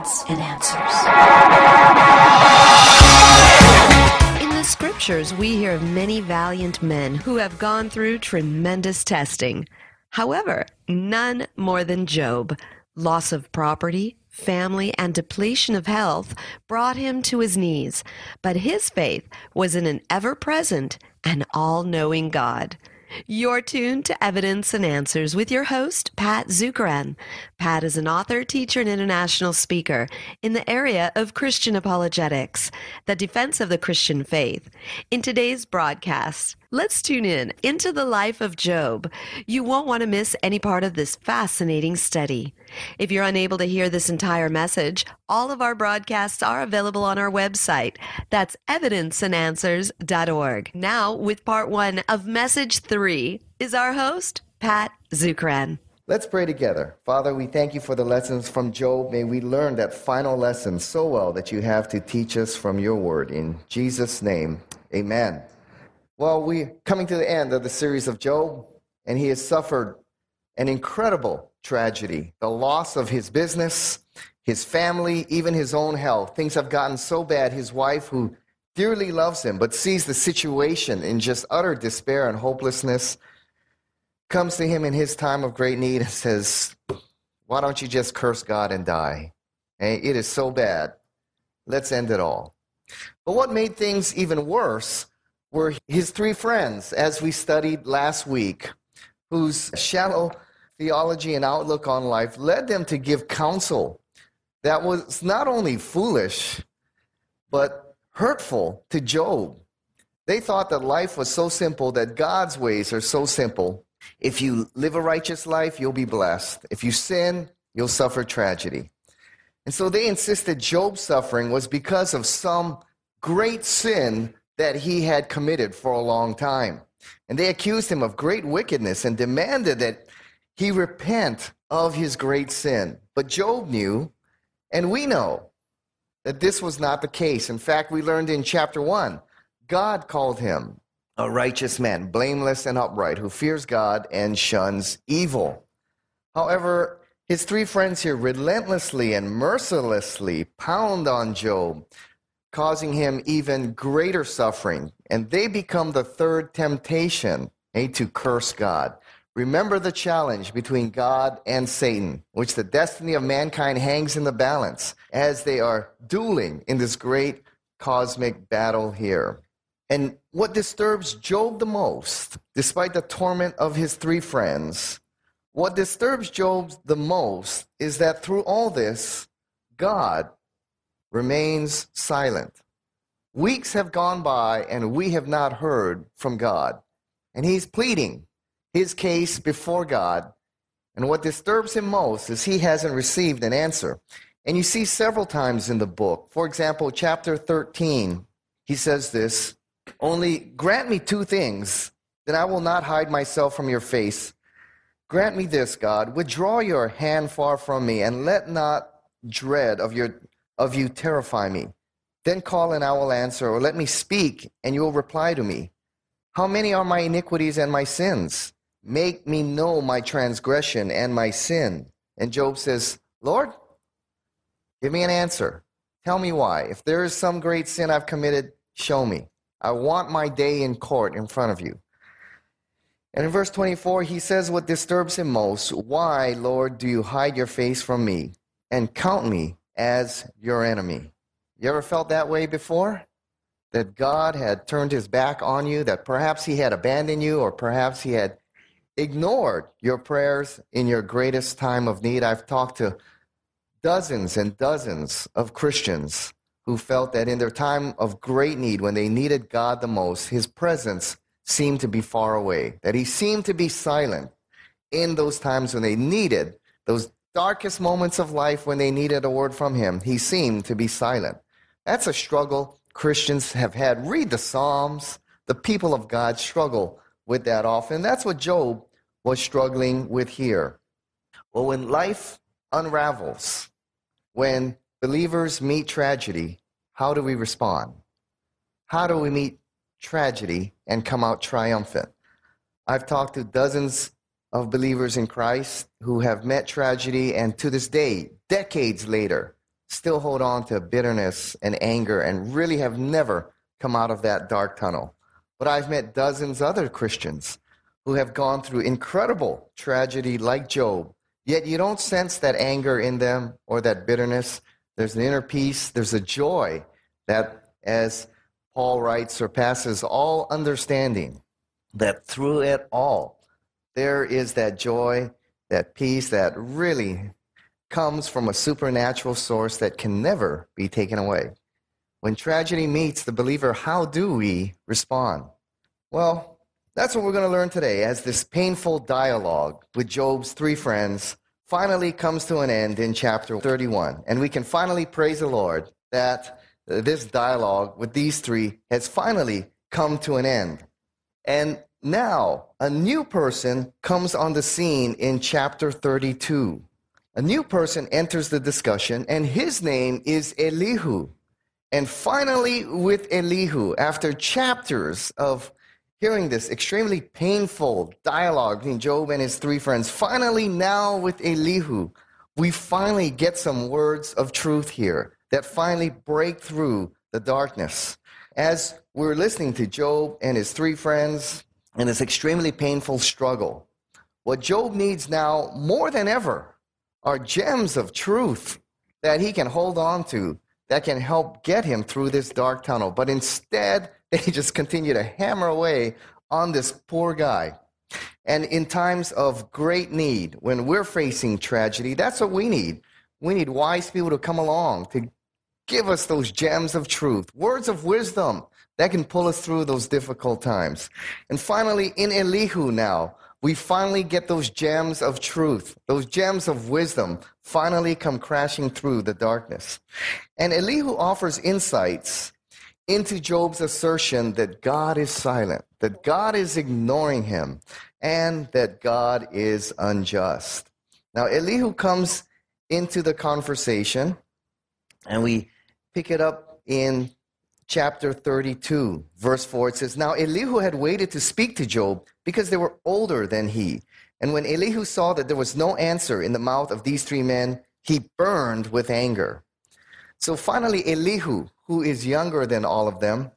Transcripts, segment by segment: Evidence and Answers. In the scriptures, we hear of many valiant men who have gone through tremendous testing. However, none more than Job. Loss of property, family, and depletion of health brought him to his knees, but his faith was in an ever-present and all-knowing God. You're tuned to Evidence and Answers with your host, Pat Zukeran. Pat is an author, teacher, and international speaker in the area of Christian apologetics, the defense of the Christian faith. In today's broadcast, let's tune in into the life of Job. You won't want to miss any part of this fascinating study. If you're unable to hear this entire message, all of our broadcasts are available on our website. That's evidenceandanswers.org. Now, with part one of message 3 is our host, Pat Zukeran. Let's pray together. Father, we thank you for the lessons from Job. May we learn that final lesson so well that you have to teach us from your word. In Jesus' name, amen. Well, we're coming to the end of the series of Job, and he has suffered an incredible tragedy, the loss of his business, his family, even his own health. Things have gotten so bad, his wife, who dearly loves him but sees the situation in just utter despair and hopelessness, comes to him in his time of great need and says, "Why don't you just curse God and die? It is so bad. Let's end it all." But what made things even worse were his three friends, as we studied last week, whose shallow theology and outlook on life led them to give counsel that was not only foolish, but hurtful to Job. They thought that life was so simple, that God's ways are so simple. If you live a righteous life, you'll be blessed. If you sin, you'll suffer tragedy. And so they insisted Job's suffering was because of some great sin that he had committed for a long time. And they accused him of great wickedness and demanded that he repent of his great sin. But Job knew, and we know, that this was not the case. In fact, we learned in chapter 1, God called him a righteous man, blameless and upright, who fears God and shuns evil. However, his three friends here relentlessly and mercilessly pound on Job, causing him even greater suffering. And they become the third temptation, to curse God. Remember the challenge between God and Satan, which the destiny of mankind hangs in the balance as they are dueling in this great cosmic battle here. And what disturbs Job the most, despite the torment of his three friends, what disturbs Job the most is that through all this, God remains silent. Weeks have gone by and we have not heard from God. And he's pleading his case before God. And what disturbs him most is he hasn't received an answer. And you see several times in the book. For example, chapter 13, he says this, "Only grant me two things, then I will not hide myself from your face. Grant me this, God, withdraw your hand far from me, and let not dread of you terrify me. Then call and I will answer, or let me speak and you will reply to me. How many are my iniquities and my sins? Make me know my transgression and my sin." And Job says, "Lord, give me an answer. Tell me why. If there is some great sin I've committed, show me. I want my day in court in front of you." And in verse 24, he says what disturbs him most, "Why, Lord, do you hide your face from me and count me as your enemy?" You ever felt that way before? That God had turned his back on you, that perhaps he had abandoned you, or perhaps he had ignored your prayers in your greatest time of need? I've talked to dozens and dozens of Christians who felt that in their time of great need, when they needed God the most, his presence seemed to be far away, that he seemed to be silent in those times when they needed those darkest moments of life, when they needed a word from him, he seemed to be silent. That's a struggle Christians have had. Read the Psalms. The people of God struggle with that often. That's what Job was struggling with here. Well, when life unravels, when believers meet tragedy, how do we respond? How do we meet tragedy and come out triumphant? I've talked to dozens of believers in Christ who have met tragedy and to this day, decades later, still hold on to bitterness and anger and really have never come out of that dark tunnel. But I've met dozens other Christians who have gone through incredible tragedy like Job, yet you don't sense that anger in them or that bitterness. There's an inner peace. There's a joy that, as Paul writes, surpasses all understanding, that through it all, there is that joy, that peace that really comes from a supernatural source that can never be taken away. When tragedy meets the believer, how do we respond? Well, that's what we're going to learn today as this painful dialogue with Job's three friends finally comes to an end in chapter 31. And we can finally praise the Lord that this dialogue with these three has finally come to an end. And now a new person comes on the scene in chapter 32. A new person enters the discussion, and his name is Elihu. And finally, with Elihu, after chapters of hearing this extremely painful dialogue between Job and his three friends, finally now with Elihu, we finally get some words of truth here that finally break through the darkness. As we're listening to Job and his three friends and this extremely painful struggle, what Job needs now more than ever are gems of truth that he can hold on to that can help get him through this dark tunnel. But instead, they just continue to hammer away on this poor guy. And in times of great need, when we're facing tragedy, that's what we need. We need wise people to come along to give us those gems of truth, words of wisdom that can pull us through those difficult times. And finally, in Elihu now, we finally get those gems of truth, those gems of wisdom finally come crashing through the darkness. And Elihu offers insights into Job's assertion that God is silent, that God is ignoring him, and that God is unjust. Now, Elihu comes into the conversation, and we pick it up in chapter 32, verse 4, it says, Now Elihu had waited to speak to Job because they were older than he. And when Elihu saw that there was no answer in the mouth of these three men, he burned with anger. So finally, Elihu, who is younger than all of them,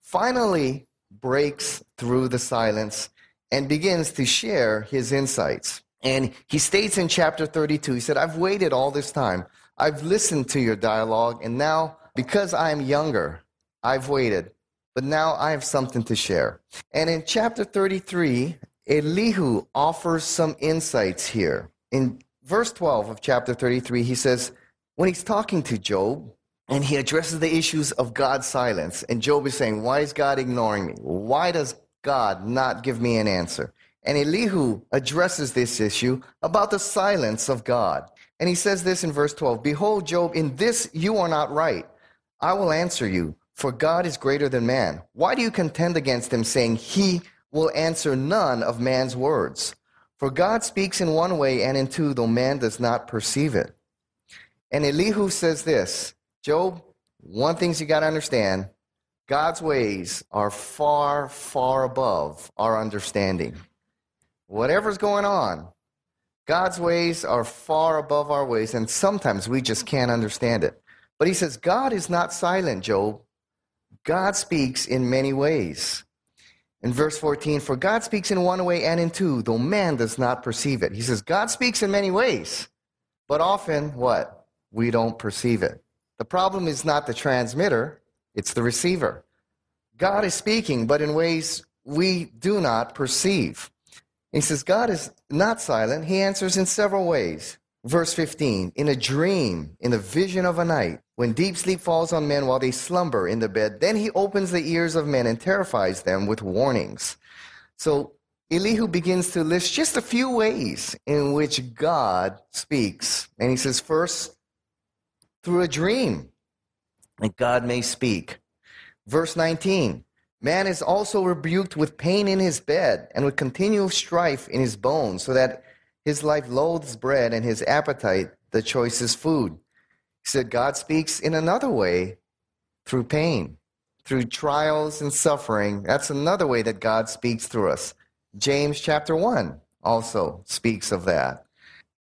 finally breaks through the silence and begins to share his insights. And he states in chapter 32, he said, I've waited all this time. I've listened to your dialogue, and now, because I'm younger, I've waited, but now I have something to share. And in chapter 33, Elihu offers some insights here. In verse 12 of chapter 33, he says, when he's talking to Job, and he addresses the issues of God's silence, and Job is saying, why is God ignoring me? Why does God not give me an answer? And Elihu addresses this issue about the silence of God. And he says this in verse 12, Behold, Job, in this you are not right. I will answer you. For God is greater than man. Why do you contend against him, saying, He will answer none of man's words? For God speaks in one way and in two, though man does not perceive it. And Elihu says this, Job, one thing you got to understand, God's ways are far, far above our understanding. Whatever's going on, God's ways are far above our ways, and sometimes we just can't understand it. But he says, God is not silent, Job. God speaks in many ways. In verse 14, for God speaks in one way and in two, though man does not perceive it. He says, God speaks in many ways, but often, what? We don't perceive it. The problem is not the transmitter, it's the receiver. God is speaking, but in ways we do not perceive. He says, God is not silent. He answers in several ways. Verse 15, in a dream, in a vision of a night, when deep sleep falls on men while they slumber in the bed, then he opens the ears of men and terrifies them with warnings. So Elihu begins to list just a few ways in which God speaks. And he says, first, through a dream, that God may speak. Verse 19, man is also rebuked with pain in his bed and with continual strife in his bones, so that his life loathes bread and his appetite the choicest food. He said God speaks in another way through pain, through trials and suffering. That's another way that God speaks through us. James chapter 1 also speaks of that.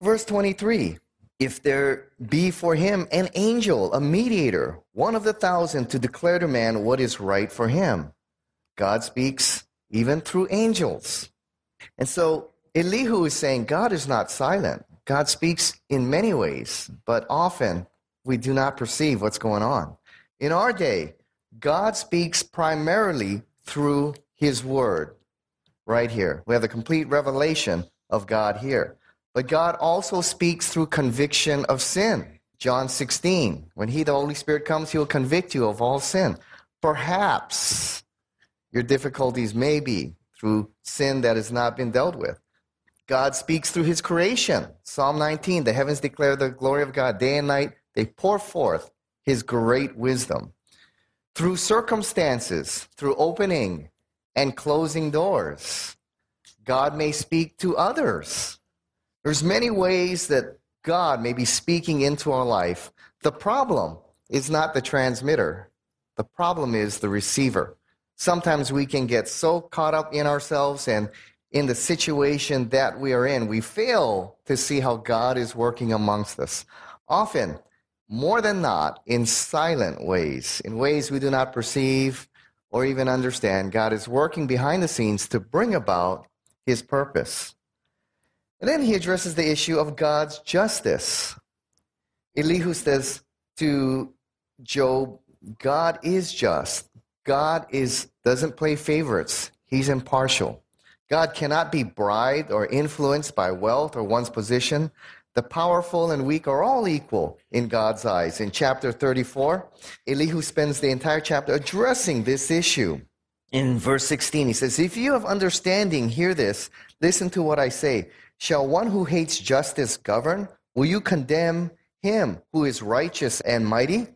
Verse 23, if there be for him an angel, a mediator, one of the thousand, to declare to man what is right for him. God speaks even through angels. And so Elihu is saying God is not silent. God speaks in many ways, but often we do not perceive what's going on. In our day, God speaks primarily through his word. Right here, we have the complete revelation of God here. But God also speaks through conviction of sin. John 16, when he, the Holy Spirit, comes, he will convict you of all sin. Perhaps your difficulties may be through sin that has not been dealt with. God speaks through his creation. Psalm 19, the heavens declare the glory of God. Day and night, they pour forth his great wisdom. Through circumstances, through opening and closing doors, God may speak to others. There's many ways that God may be speaking into our life. The problem is not the transmitter. The problem is the receiver. Sometimes we can get so caught up in ourselves and in the situation that we are in, we fail to see how God is working amongst us. Often, more than not, in silent ways, in ways we do not perceive or even understand, God is working behind the scenes to bring about his purpose. And then he addresses the issue of God's justice. Elihu says to Job, God is just. God doesn't play favorites. He's impartial. God cannot be bribed or influenced by wealth or one's position. The powerful and weak are all equal in God's eyes. In chapter 34, Elihu spends the entire chapter addressing this issue. In verse 16, he says, if you have understanding, hear this. Listen to what I say. Shall one who hates justice govern? Will you condemn him who is righteous and mighty?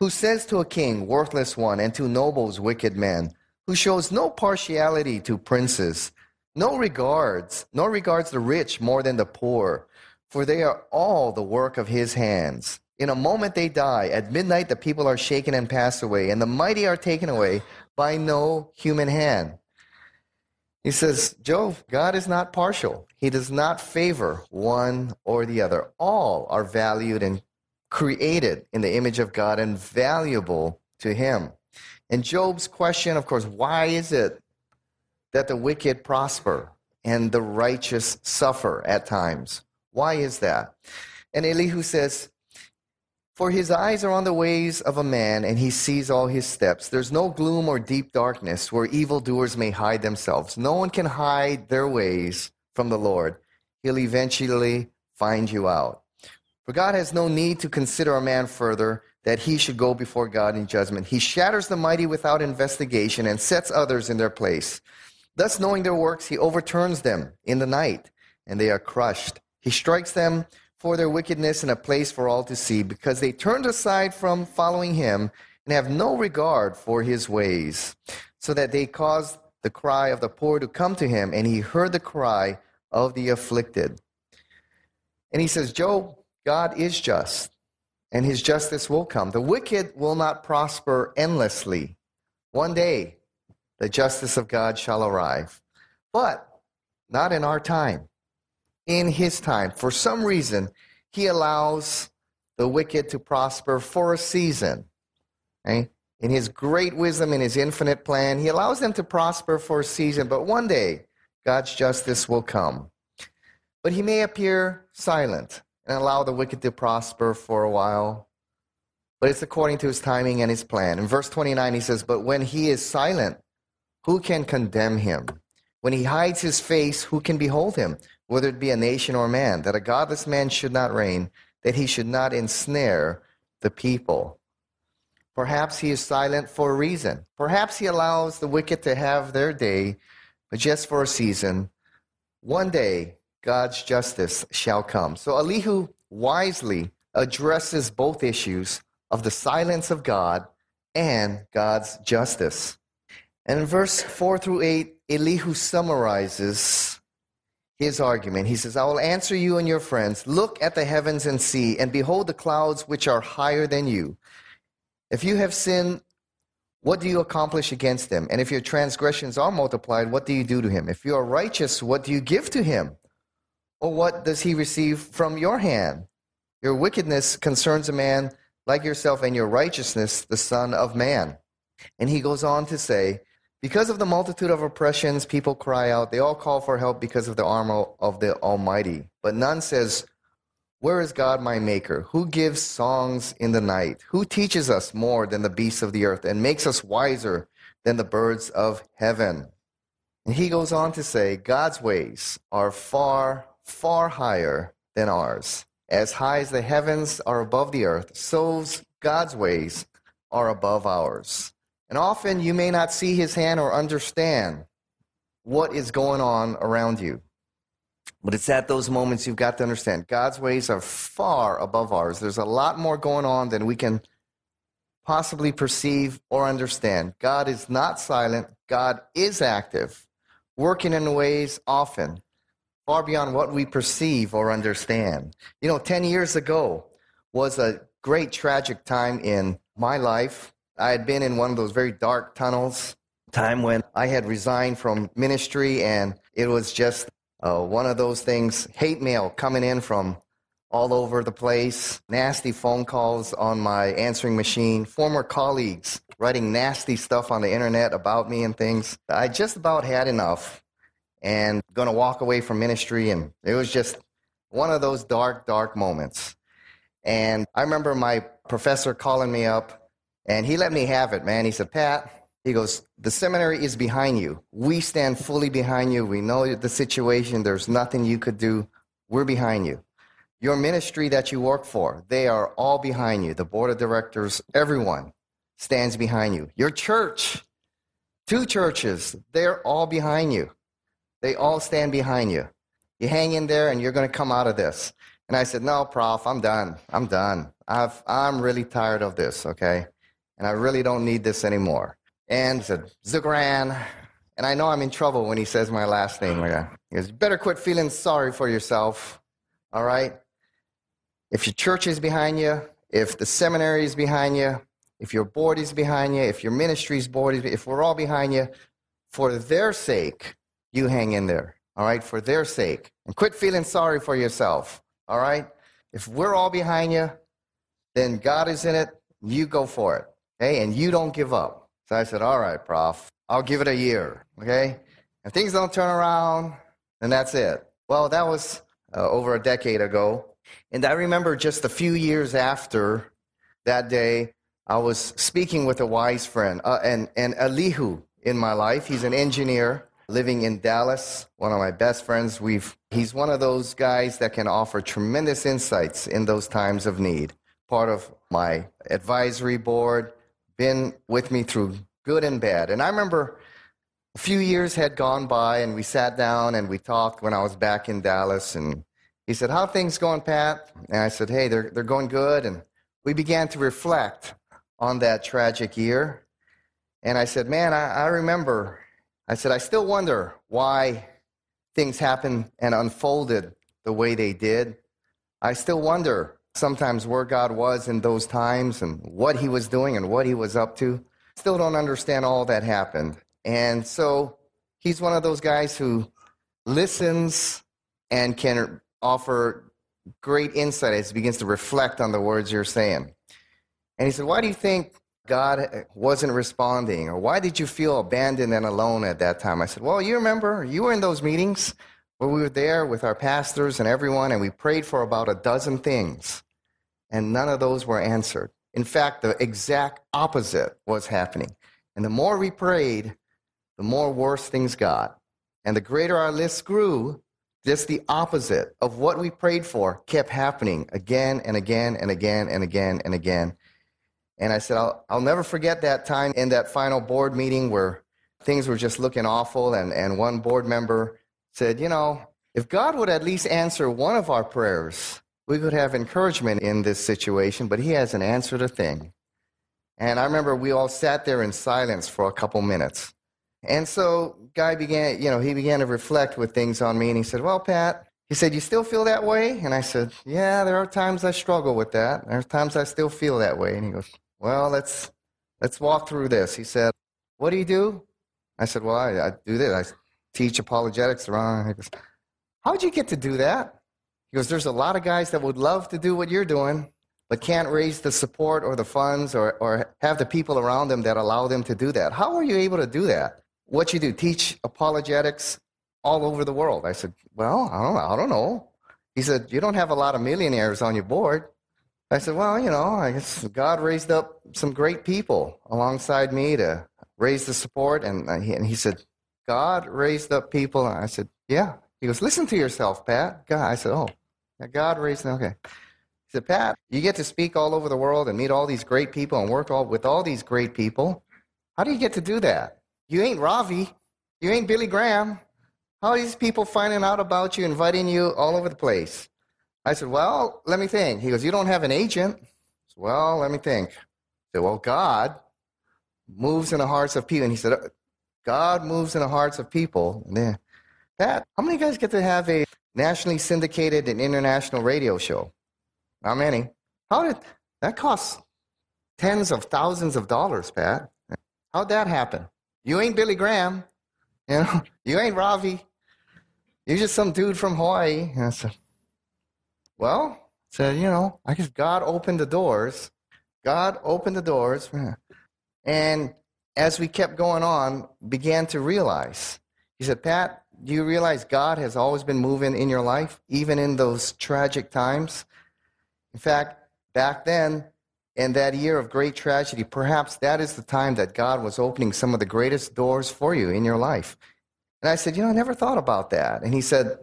Who says to a king, worthless one, and to nobles, wicked man? Who shows no partiality to princes? No regards the rich more than the poor, for they are all the work of his hands. In a moment they die. At midnight the people are shaken and pass away, and the mighty are taken away by no human hand. He says, Job, God is not partial. He does not favor one or the other. All are valued and created in the image of God and valuable to him. And Job's question, of course, why is it that the wicked prosper and the righteous suffer at times? Why is that? And Elihu says, for his eyes are on the ways of a man, and he sees all his steps. There's no gloom or deep darkness where evildoers may hide themselves. No one can hide their ways from the Lord. He'll eventually find you out. For God has no need to consider a man further, that he should go before God in judgment. He shatters the mighty without investigation and sets others in their place. Thus, knowing their works, he overturns them in the night, and they are crushed. He strikes them for their wickedness in a place for all to see, because they turned aside from following him and have no regard for his ways, so that they caused the cry of the poor to come to him, and he heard the cry of the afflicted. And he says, Job, God is just, and his justice will come. The wicked will not prosper endlessly. One day, the justice of God shall arrive. But not in our time. In his time. For some reason, he allows the wicked to prosper for a season. Right? In his great wisdom, in his infinite plan, he allows them to prosper for a season. But one day, God's justice will come. But he may appear silent and allow the wicked to prosper for a while. But it's according to his timing and his plan. In verse 29, he says, but when he is silent, who can condemn him? When he hides his face, who can behold him? Whether it be a nation or man, that a godless man should not reign, that he should not ensnare the people. Perhaps he is silent for a reason. Perhaps he allows the wicked to have their day, but just for a season. One day, God's justice shall come. So Elihu wisely addresses both issues of the silence of God and God's justice. And in verse 4 through 8, Elihu summarizes his argument. He says, I will answer you and your friends. Look at the heavens and see, and behold the clouds which are higher than you. If you have sinned, what do you accomplish against them? And if your transgressions are multiplied, what do you do to him? If you are righteous, what do you give to him? Or what does he receive from your hand? Your wickedness concerns a man like yourself, and your righteousness the Son of Man." And he goes on to say, "Because of the multitude of oppressions, people cry out. They all call for help because of the armor of the Almighty. But none says, 'Where is God my Maker? Who gives songs in the night? Who teaches us more than the beasts of the earth and makes us wiser than the birds of heaven?'" And he goes on to say, "God's ways are far, far higher than ours. As high as the heavens are above the earth, so God's ways are above ours. And often you may not see his hand or understand what is going on around you. But it's at those moments you've got to understand God's ways are far above ours. There's a lot more going on than we can possibly perceive or understand. God is not silent. God is active, working in ways often far beyond what we perceive or understand." 10 years ago was a great tragic time in my life. I had been in one of those very dark tunnels, time when I had resigned from ministry, and it was just one of those things, hate mail coming in from all over the place, nasty phone calls on my answering machine, former colleagues writing nasty stuff on the internet about me and things. I just about had enough and going to walk away from ministry, and it was just one of those dark, dark moments. And I remember my professor calling me up, and he let me have it, man. He said, "Pat," he goes, "the seminary is behind you. We stand fully behind you. We know the situation. There's nothing you could do. We're behind you. Your ministry that you work for, they are all behind you. The board of directors, everyone stands behind you. Your church, 2 churches, they're all behind you. They all stand behind you. You hang in there, and you're going to come out of this." And I said, "No, Prof, I'm done. I'm really tired of this, okay? And I really don't need this anymore." And he said, "Zukeran," and I know I'm in trouble when he says my last name. He goes, "You better quit feeling sorry for yourself, all right? If your church is behind you, if the seminary is behind you, if your board is behind you, if your ministry's board is, if we're all behind you, for their sake, you hang in there, all right? For their sake. And quit feeling sorry for yourself, all right? If we're all behind you, then God is in it. You go for it, okay? And you don't give up." So I said, "All right, Prof, I'll give it a year, okay? If things don't turn around, then that's it." Well, that was over a decade ago. And I remember just a few years after that day, I was speaking with a wise friend, and Elihu in my life. He's an engineer living in Dallas, one of my best friends. He's one of those guys that can offer tremendous insights in those times of need. Part of my advisory board, been with me through good and bad. And I remember a few years had gone by, and we sat down and we talked when I was back in Dallas, and he said, "How are things going, Pat?" And I said, "Hey, they're going good." And we began to reflect on that tragic year. And I said, "Man, I remember," I said, "I still wonder why things happened and unfolded the way they did. I still wonder sometimes where God was in those times and what he was doing and what he was up to. Still don't understand all that happened." And so he's one of those guys who listens and can offer great insight as he begins to reflect on the words you're saying. And he said, "Why do you think God wasn't responding? Or why did you feel abandoned and alone at that time?" I said, "Well, you remember, you were in those meetings where we were there with our pastors and everyone, and we prayed for about 12 things, and none of those were answered. In fact, the exact opposite was happening. And the more we prayed, the more worse things got. And the greater our list grew, just the opposite of what we prayed for kept happening again and again and again and again and again." And I said, I'll never forget that time in that final board meeting where things were just looking awful, and one board member said, "If God would at least answer one of our prayers, we could have encouragement in this situation, but he hasn't answered a thing." And I remember we all sat there in silence for a couple minutes. And so Guy began to reflect with things on me, and he said, "Well, Pat," he said, "you still feel that way?" And I said, "Yeah, there are times I struggle with that. There are times I still feel that way." And he goes, "Well, let's walk through this." He said, "What do you do?" I said, "Well, I do this. I teach apologetics around." He goes, "How'd you get to do that?" He goes, there's a lot of guys that would love to do what you're doing, but can't raise the support or the funds or have the people around them that allow them to do that. How are you able to do that? What you do, teach apologetics all over the world? I said, well, I don't know. He said, you don't have a lot of millionaires on your board. I said, well, you know, I guess God raised up some great people alongside me to raise the support. And he said, God raised up people. And I said, yeah. He goes, listen to yourself, Pat. God. I said, oh, God raised, okay. He said, Pat, you get to speak all over the world and meet all these great people and work with all these great people. How do you get to do that? You ain't Ravi. You ain't Billy Graham. How are these people finding out about you, inviting you all over the place? I said, well, let me think. He goes, you don't have an agent. I said, well, let me think. I said, well, God moves in the hearts of people. And he said, God moves in the hearts of people. And then, Pat, how many guys get to have a nationally syndicated and international radio show? Not many. How did that cost tens of thousands of dollars, Pat? How'd that happen? You ain't Billy Graham. You know, you ain't Ravi. You're just some dude from Hawaii. And I said, well, you know, I guess God opened the doors. God opened the doors. And as we kept going on, began to realize. He said, Pat, do you realize God has always been moving in your life, even in those tragic times? In fact, back then, in that year of great tragedy, perhaps that is the time that God was opening some of the greatest doors for you in your life. And I said, you know, I never thought about that. And he said,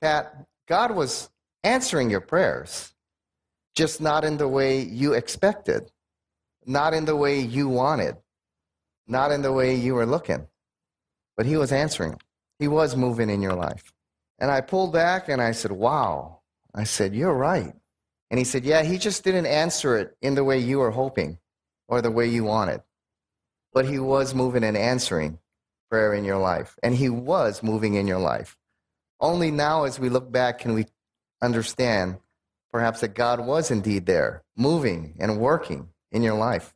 Pat, God was answering your prayers, just not in the way you expected, not in the way you wanted, not in the way you were looking. But he was answering. He was moving in your life. And I pulled back and I said, wow. I said, you're right. And he said, yeah, he just didn't answer it in the way you were hoping or the way you wanted. But he was moving and answering prayer in your life. And he was moving in your life. Only now as we look back can we understand perhaps that God was indeed there, moving and working in your life.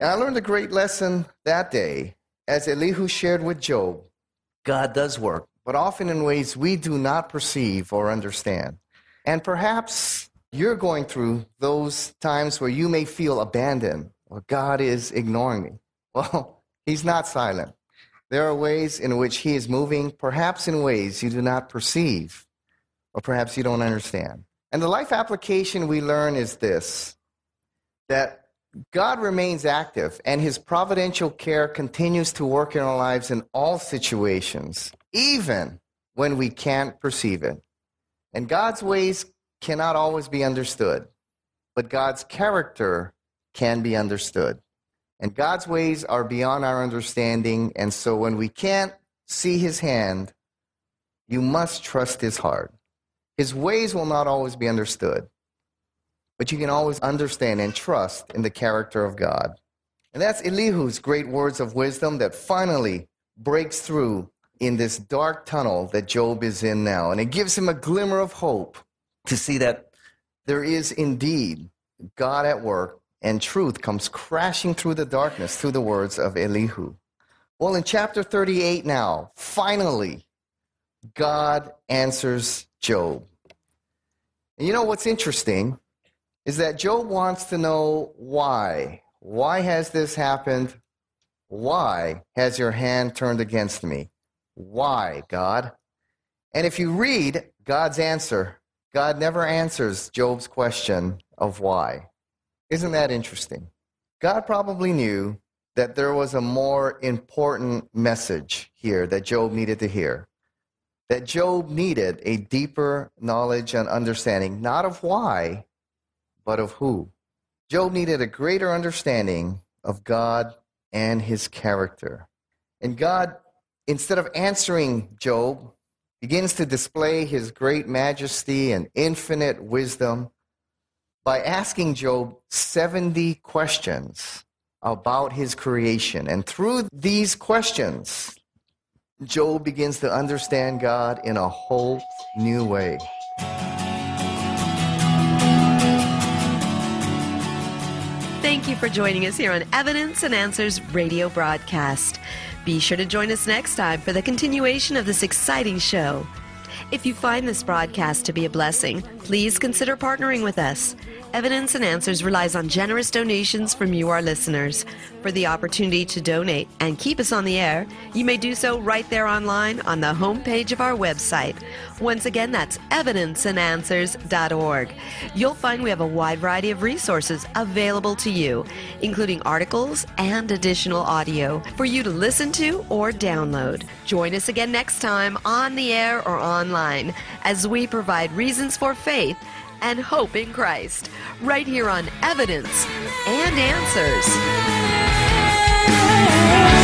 And I learned a great lesson that day. As Elihu shared with Job, God does work, but often in ways we do not perceive or understand. And perhaps you're going through those times where you may feel abandoned or God is ignoring me. Well, he's not silent. There are ways in which he is moving, perhaps in ways you do not perceive or perhaps you don't understand. And the life application we learn is this, that God remains active and his providential care continues to work in our lives in all situations, even when we can't perceive it. And God's ways cannot always be understood, but God's character can be understood. And God's ways are beyond our understanding, and so when we can't see his hand, you must trust his heart. His ways will not always be understood, but you can always understand and trust in the character of God. And that's Elihu's great words of wisdom that finally breaks through in this dark tunnel that Job is in now. And it gives him a glimmer of hope to see that there is indeed God at work, and truth comes crashing through the darkness through the words of Elihu. Well, in chapter 38 now, finally, God answers Job. And you know what's interesting is that Job wants to know why. Why has this happened? Why has your hand turned against me? Why, God? And if you read God's answer, God never answers Job's question of why. Isn't that interesting? God probably knew that there was a more important message here that Job needed to hear, that Job needed a deeper knowledge and understanding, not of why, but of who. Job needed a greater understanding of God and his character. And God, instead of answering Job, begins to display his great majesty and infinite wisdom by asking Job 70 questions about his creation. And through these questions, Job begins to understand God in a whole new way. Thank you for joining us here on Evidence and Answers radio broadcast. Be sure to join us next time for the continuation of this exciting show. If you find this broadcast to be a blessing, please consider partnering with us. Evidence and Answers relies on generous donations from you, our listeners. For the opportunity to donate and keep us on the air, you may do so right there online on the homepage of our website. Once again, that's evidenceandanswers.org. You'll find we have a wide variety of resources available to you, including articles and additional audio for you to listen to or download. Join us again next time on the air or online as we provide reasons for faith and hope in Christ, right here on Evidence and Answers.